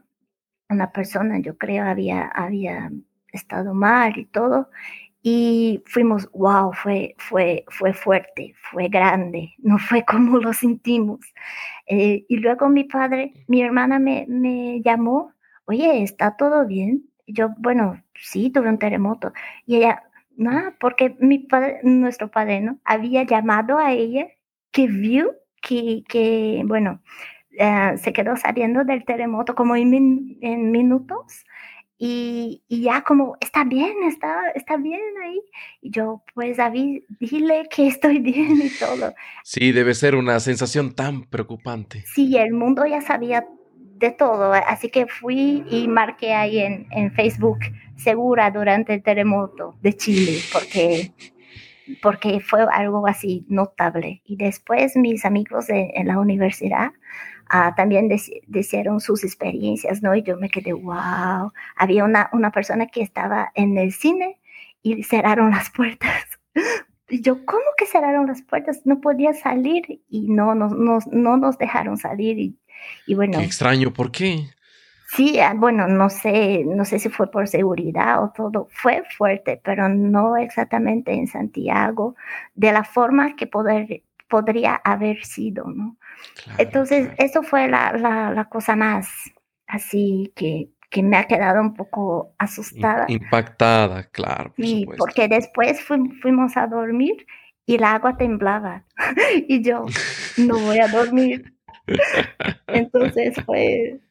una persona, yo creo, había, había estado mal y todo, y fuimos, wow, fue, fue, fue fuerte, fue grande, no fue como lo sentimos. Eh, y luego mi padre, mi hermana me, me llamó, oye, ¿está todo bien? Y yo, bueno, sí, tuve un terremoto. Y ella, no, nah, porque mi padre, nuestro padre, ¿no? Había llamado a ella que vio que, que bueno... Uh, se quedó sabiendo del terremoto como en, min- en minutos y, y ya como, está bien, está, está bien ahí. Y yo, pues, avi- dile que estoy bien y todo. Sí, debe ser una sensación tan preocupante. Sí, el mundo ya sabía de todo, así que fui y marqué ahí en, en Facebook, segura durante el terremoto de Chile, porque... porque fue algo así notable. Y después mis amigos de, en la universidad uh, también dijeron sus experiencias, ¿no? Y yo me quedé, wow. Había una, una persona que estaba en el cine y cerraron las puertas. Y yo, ¿cómo que cerraron las puertas? No podía salir y no, no, no, no nos dejaron salir. Y, y bueno. Qué extraño, ¿por qué? Sí, bueno, no sé, no sé si fue por seguridad o todo. Fue fuerte, pero no exactamente en Santiago, de la forma que poder, podría haber sido, ¿no? Claro, Entonces, claro. eso fue la, la, la cosa más así que, que me ha quedado un poco asustada. Impactada, claro. Por sí, supuesto. Porque después fu- fuimos a dormir y la agua temblaba. Y yo, no voy a dormir. Entonces fue...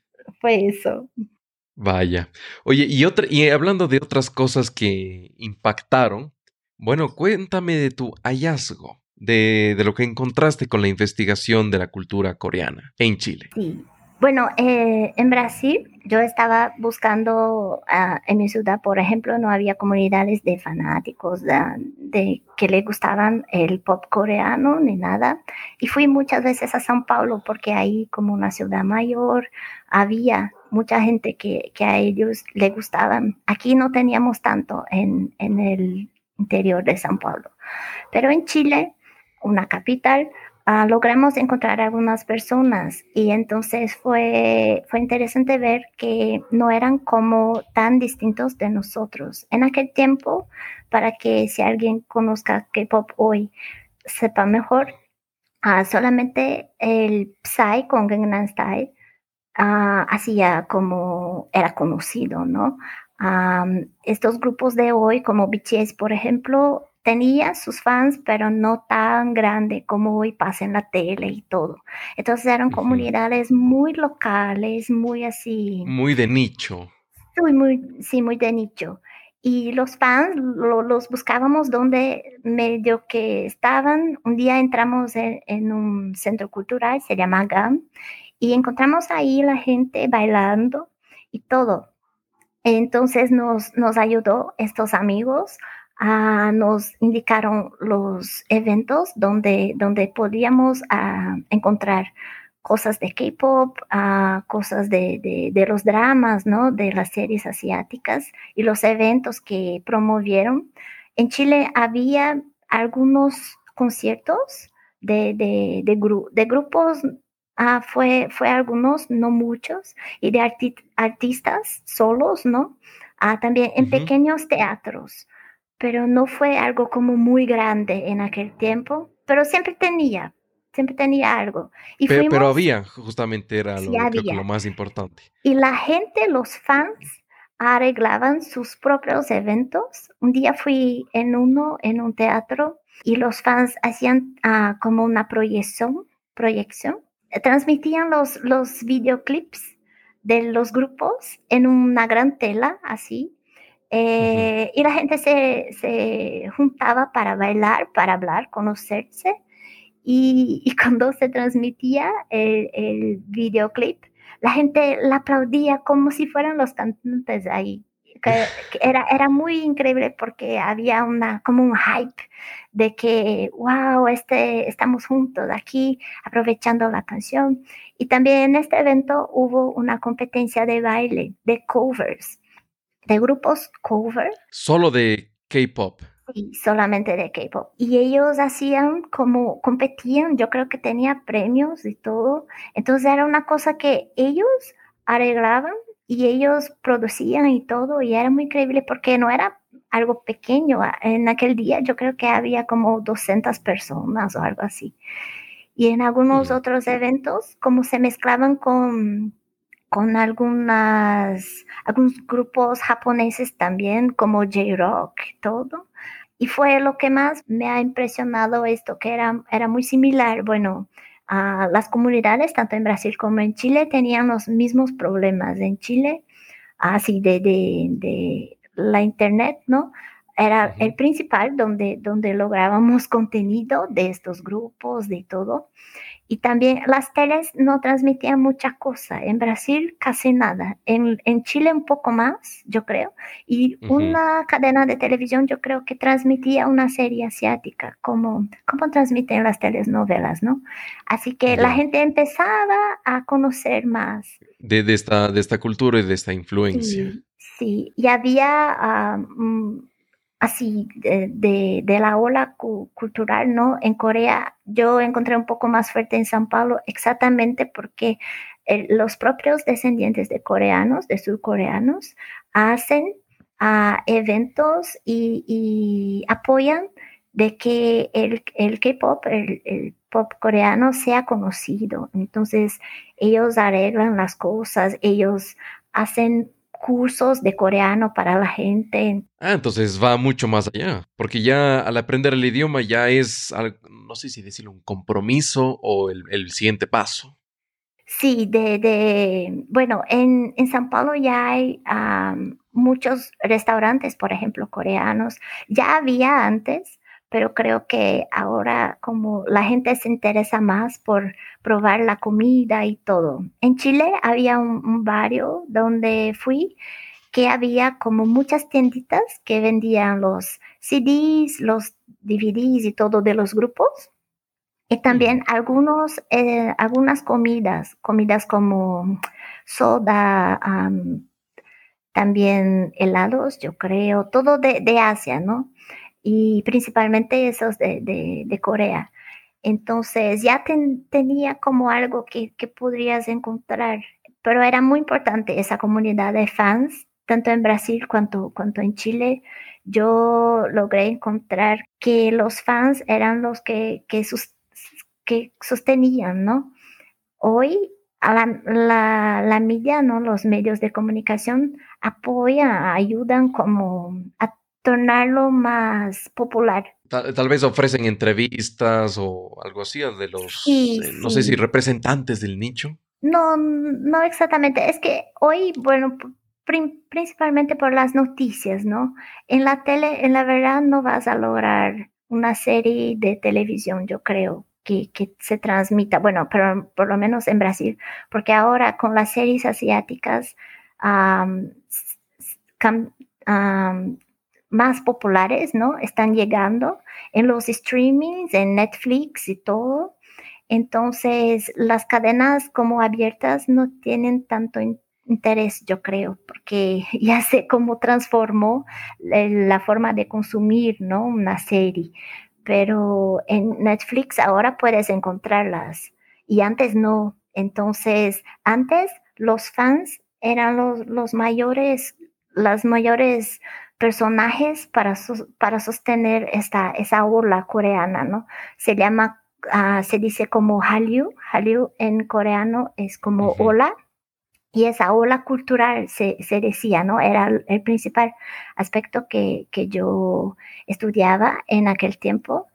fue eso. Vaya. Oye, y otra, y hablando de otras cosas que impactaron, bueno, cuéntame de tu hallazgo, de, de lo que encontraste con la investigación de la cultura coreana en Chile. Sí. Bueno, eh, en Brasil yo estaba buscando, uh, en mi ciudad, por ejemplo, no había comunidades de fanáticos de, de que le gustaban el pop coreano ni nada. Y fui muchas veces a São Paulo porque ahí, como una ciudad mayor, había mucha gente que, que a ellos le gustaban. Aquí no teníamos tanto en, en el interior de São Paulo. Pero en Chile, una capital... Uh, logramos encontrar algunas personas y entonces fue, fue interesante ver que no eran como tan distintos de nosotros. En aquel tiempo, para que si alguien conozca K-pop hoy, sepa mejor, uh, solamente el Psy con Gangnam Style uh, hacía como era conocido, ¿no? Um, estos grupos de hoy, como B T S, por ejemplo, tenía sus fans, pero no tan grande como hoy pasa en la tele y todo. Entonces eran comunidades muy locales, muy así... Muy de nicho. Muy, muy, sí, muy de nicho. Y los fans lo, los buscábamos donde medio que estaban. Un día entramos en, en un centro cultural, se llama GAM, y encontramos ahí la gente bailando y todo. Entonces nos, nos ayudó estos amigos, uh, nos indicaron los eventos donde, donde podíamos uh, encontrar cosas de K-pop, uh, cosas de, de, de los dramas, ¿no? De las series asiáticas y los eventos que promovieron. En Chile había algunos conciertos de, de, de, gru- de grupos, uh, fue, fue algunos, no muchos, y de arti- artistas solos, ¿no? Uh, también en uh-huh. pequeños teatros, pero no fue algo como muy grande en aquel tiempo, pero siempre tenía. Siempre tenía algo. Y pero, fuimos, pero había, justamente era lo, sí, creo que lo más importante. Y la gente, los fans, arreglaban sus propios eventos. Un día fui en uno, en un teatro, y los fans hacían uh, como una proyección, proyección. Transmitían los, los videoclips de los grupos en una gran tela, así. Eh, uh-huh. Y la gente se, se juntaba para bailar, para hablar, conocerse. Y, y cuando se transmitía el, el videoclip, la gente la aplaudía como si fueran los cantantes ahí. Que, que era, era muy increíble porque había una, como un hype de que, wow, este, estamos juntos aquí aprovechando la canción. Y también en este evento hubo una competencia de baile, de covers, de grupos cover. Solo de K-pop. Sí, solamente de K-pop. Y ellos hacían como, competían, yo creo que tenía premios y todo. Entonces era una cosa que ellos arreglaban y ellos producían y todo. Y era muy increíble porque no era algo pequeño. En aquel día yo creo que había como doscientas personas o algo así. Y en algunos sí. otros eventos, como se mezclaban con... con algunas, algunos grupos japoneses también, como J-Rock, todo. Y fue lo que más me ha impresionado esto, que era, era muy similar. Bueno, uh, las comunidades, tanto en Brasil como en Chile, tenían los mismos problemas. En Chile, así de, de, de la internet, ¿no? Era el principal donde, donde lográbamos contenido de estos grupos, de todo. Y también las teles no transmitían mucha cosa. En Brasil casi nada. En, en Chile un poco más, yo creo. Y uh-huh. una cadena de televisión yo creo que transmitía una serie asiática, como, como transmiten las telenovelas, ¿no? Así que uh-huh. la gente empezaba a conocer más. De, de, esta, de esta cultura y de esta influencia. Sí, sí. Y había... Um, así de, de, de la ola cu- cultural, ¿no? En Corea yo encontré un poco más fuerte en São Paulo, exactamente porque el, los propios descendientes de coreanos, de surcoreanos, hacen uh, eventos y, y apoyan de que el, el K-pop, el, el pop coreano sea conocido. Entonces ellos arreglan las cosas, ellos hacen cursos de coreano para la gente. Ah, entonces va mucho más allá, porque ya al aprender el idioma ya es, no sé si decirlo, un compromiso o el, el siguiente paso. Sí, de, de bueno, en, en São Paulo ya hay um, muchos restaurantes, por ejemplo, coreanos. Ya había antes, pero creo que ahora como la gente se interesa más por probar la comida y todo. En Chile había un, un barrio donde fui que había como muchas tienditas que vendían los C Ds, los D V Ds y todo de los grupos. Y también algunos, eh, algunas comidas, comidas como soda, um, también helados, yo creo, todo de, de Asia, ¿no? Y principalmente esos de, de, de Corea. Entonces ya ten, tenía como algo que, que podrías encontrar, pero era muy importante esa comunidad de fans, tanto en Brasil cuanto, cuanto en Chile. Yo logré encontrar que los fans eran los que, que, sus, que sostenían, ¿no? Hoy la, la, la media, ¿no? Los medios de comunicación apoyan, ayudan como a tornarlo más popular. Tal, tal vez ofrecen entrevistas o algo así de los, sí, eh, no sí. sé si representantes del nicho. No, no exactamente. Es que hoy, bueno, prim- principalmente por las noticias, ¿no? En la tele, en la verdad, no vas a lograr una serie de televisión, yo creo, que, que se transmita. Bueno, pero por lo menos en Brasil, porque ahora con las series asiáticas, um, cam- um, más populares, ¿no? Están llegando en los streamings, en Netflix y todo. Entonces, las cadenas como abiertas no tienen tanto interés, yo creo, porque ya sé cómo transformó la forma de consumir, ¿no? Una serie. Pero en Netflix ahora puedes encontrarlas y antes no. Entonces, antes los fans eran los, los mayores, las mayores personajes para, para sostener esta, esa ola coreana, ¿no? Se llama Uh, se dice como Hallyu, Hallyu en coreano es como uh-huh. ola, y esa ola cultural se, se decía, ¿no? Era el principal aspecto que, que yo estudiaba en aquel tiempo,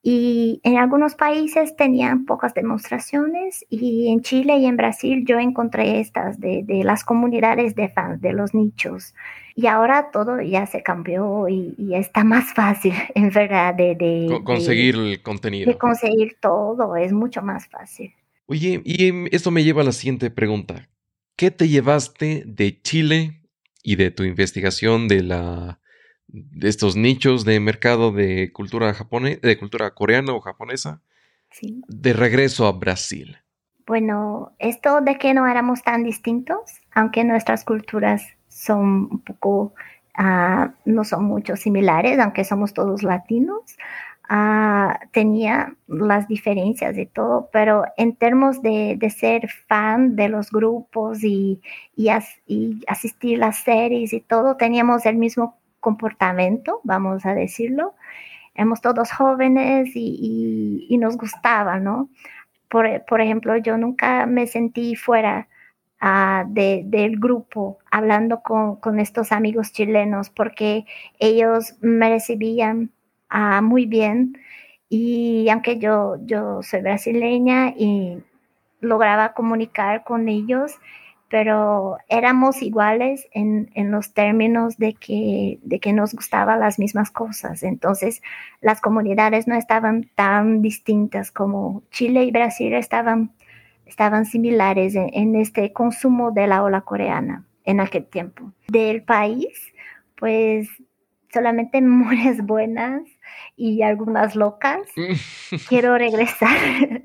y en algunos países tenían pocas demostraciones, y en Chile y en Brasil yo encontré estas de, de las comunidades de fans, de los nichos, y ahora todo ya se cambió y, y está más fácil, en verdad, de, de conseguir de, el contenido. De conseguir todo, es mucho más fácil. Oye, y esto me lleva a la siguiente pregunta. ¿Qué te llevaste de Chile y de tu investigación de la... de estos nichos de mercado de cultura japonesa, de cultura coreana o japonesa, sí, de regreso a Brasil? Bueno, esto de que no éramos tan distintos, aunque nuestras culturas son un poco, uh, no son mucho similares, aunque somos todos latinos, uh, tenía las diferencias y todo, pero en términos de, de ser fan de los grupos y, y, as, y asistir las series y todo, teníamos el mismo comportamiento, vamos a decirlo. Éramos todos jóvenes y, y, y nos gustaba, ¿no? Por, por ejemplo, yo nunca me sentí fuera uh, de, del grupo hablando con, con estos amigos chilenos porque ellos me recibían uh, muy bien y aunque yo, yo soy brasileña y lograba comunicar con ellos, pero éramos iguales en, en los términos de que, de que nos gustaban las mismas cosas. Entonces, las comunidades no estaban tan distintas como Chile y Brasil estaban, estaban similares en, en este consumo de la ola coreana en aquel tiempo. Del país, pues, solamente memorias buenas y algunas locas. Quiero regresar.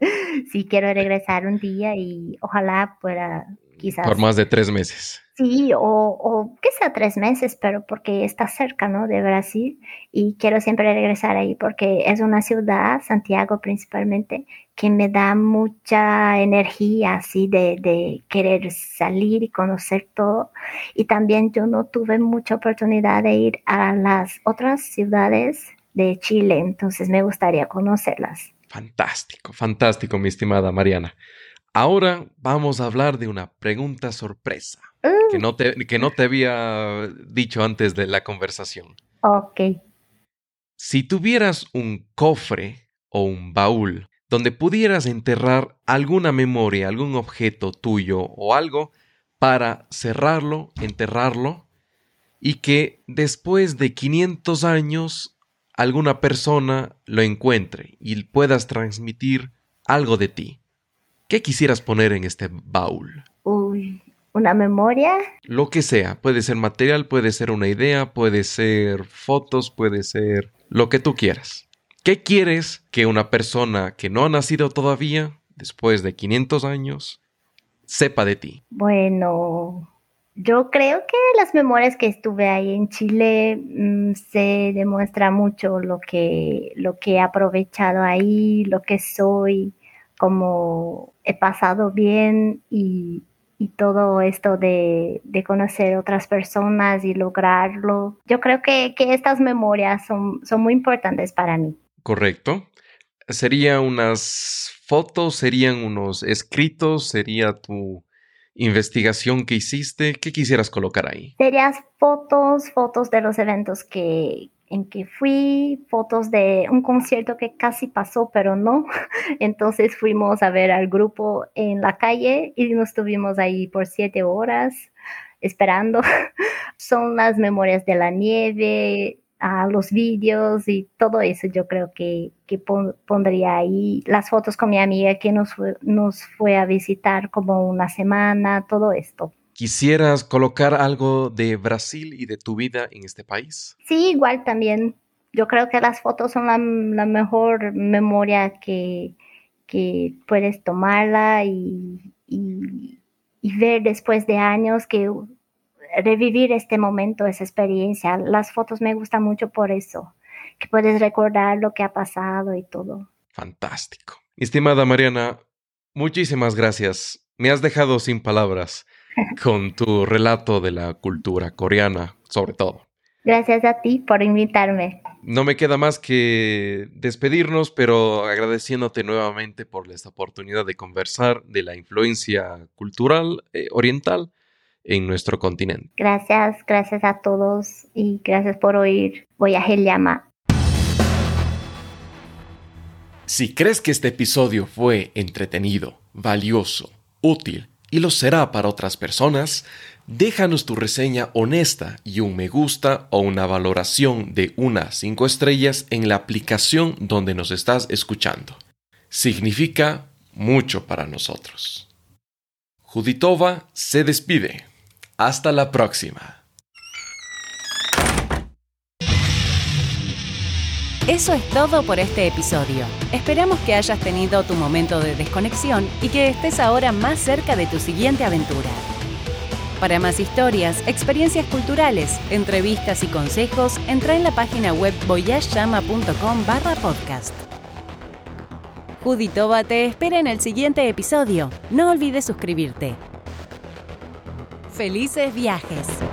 Sí, quiero regresar un día y ojalá pueda... Quizás. Por más de tres meses. Sí, o, o que sea tres meses, pero porque está cerca, ¿no? De Brasil y quiero siempre regresar ahí porque es una ciudad, Santiago principalmente, que me da mucha energía así de, de querer salir y conocer todo. Y también yo no tuve mucha oportunidad de ir a las otras ciudades de Chile, entonces me gustaría conocerlas. Fantástico, fantástico, mi estimada Mariana. Ahora vamos a hablar de una pregunta sorpresa uh. que, no te, que no te había dicho antes de la conversación. Ok. Si tuvieras un cofre o un baúl donde pudieras enterrar alguna memoria, algún objeto tuyo o algo para cerrarlo, enterrarlo y que después de quinientos años alguna persona lo encuentre y puedas transmitir algo de ti. ¿Qué quisieras poner en este baúl? Uy, ¿una memoria? Lo que sea. Puede ser material, puede ser una idea, puede ser fotos, puede ser lo que tú quieras. ¿Qué quieres que una persona que no ha nacido todavía, después de quinientos años, sepa de ti? Bueno, yo creo que las memorias que estuve ahí en Chile mmm, se demuestra mucho lo que, lo que he aprovechado ahí, lo que soy, como he pasado bien y, y todo esto de, de conocer otras personas y lograrlo. Yo creo que, que estas memorias son, son muy importantes para mí. Correcto. ¿Serían unas fotos? ¿Serían unos escritos? ¿Sería tu investigación que hiciste? ¿Qué quisieras colocar ahí? Serían fotos, fotos de los eventos que... en que fui, fotos de un concierto que casi pasó, pero no. Entonces fuimos a ver al grupo en la calle y nos estuvimos ahí por siete horas esperando. Son las memorias de la nieve, uh, los vídeos y todo eso yo creo que, que pon- pondría ahí. Las fotos con mi amiga que nos fue, nos fue a visitar como una semana, todo esto. ¿Quisieras colocar algo de Brasil y de tu vida en este país? Sí, igual también. Yo creo que las fotos son la, la mejor memoria que, que puedes tomarla y, y, y ver después de años, que revivir este momento, esa experiencia. Las fotos me gustan mucho por eso, que puedes recordar lo que ha pasado y todo. Fantástico. Estimada Mariana, muchísimas gracias. Me has dejado sin palabras con tu relato de la cultura coreana, sobre todo. Gracias a ti por invitarme. No me queda más que despedirnos, pero agradeciéndote nuevamente por esta oportunidad de conversar de la influencia cultural eh, oriental en nuestro continente. Gracias, gracias a todos y gracias por oír Voyayama. Si crees que este episodio fue entretenido, valioso, útil y lo será para otras personas, déjanos tu reseña honesta y un me gusta o una valoración de unas cinco estrellas en la aplicación donde nos estás escuchando. Significa mucho para nosotros. Judit Toba se despide. Hasta la próxima. Eso es todo por este episodio. Esperamos que hayas tenido tu momento de desconexión y que estés ahora más cerca de tu siguiente aventura. Para más historias, experiencias culturales, entrevistas y consejos, entra en la página web voyayama punto com barra podcast. Judit Toba te espera en el siguiente episodio. No olvides suscribirte. ¡Felices viajes!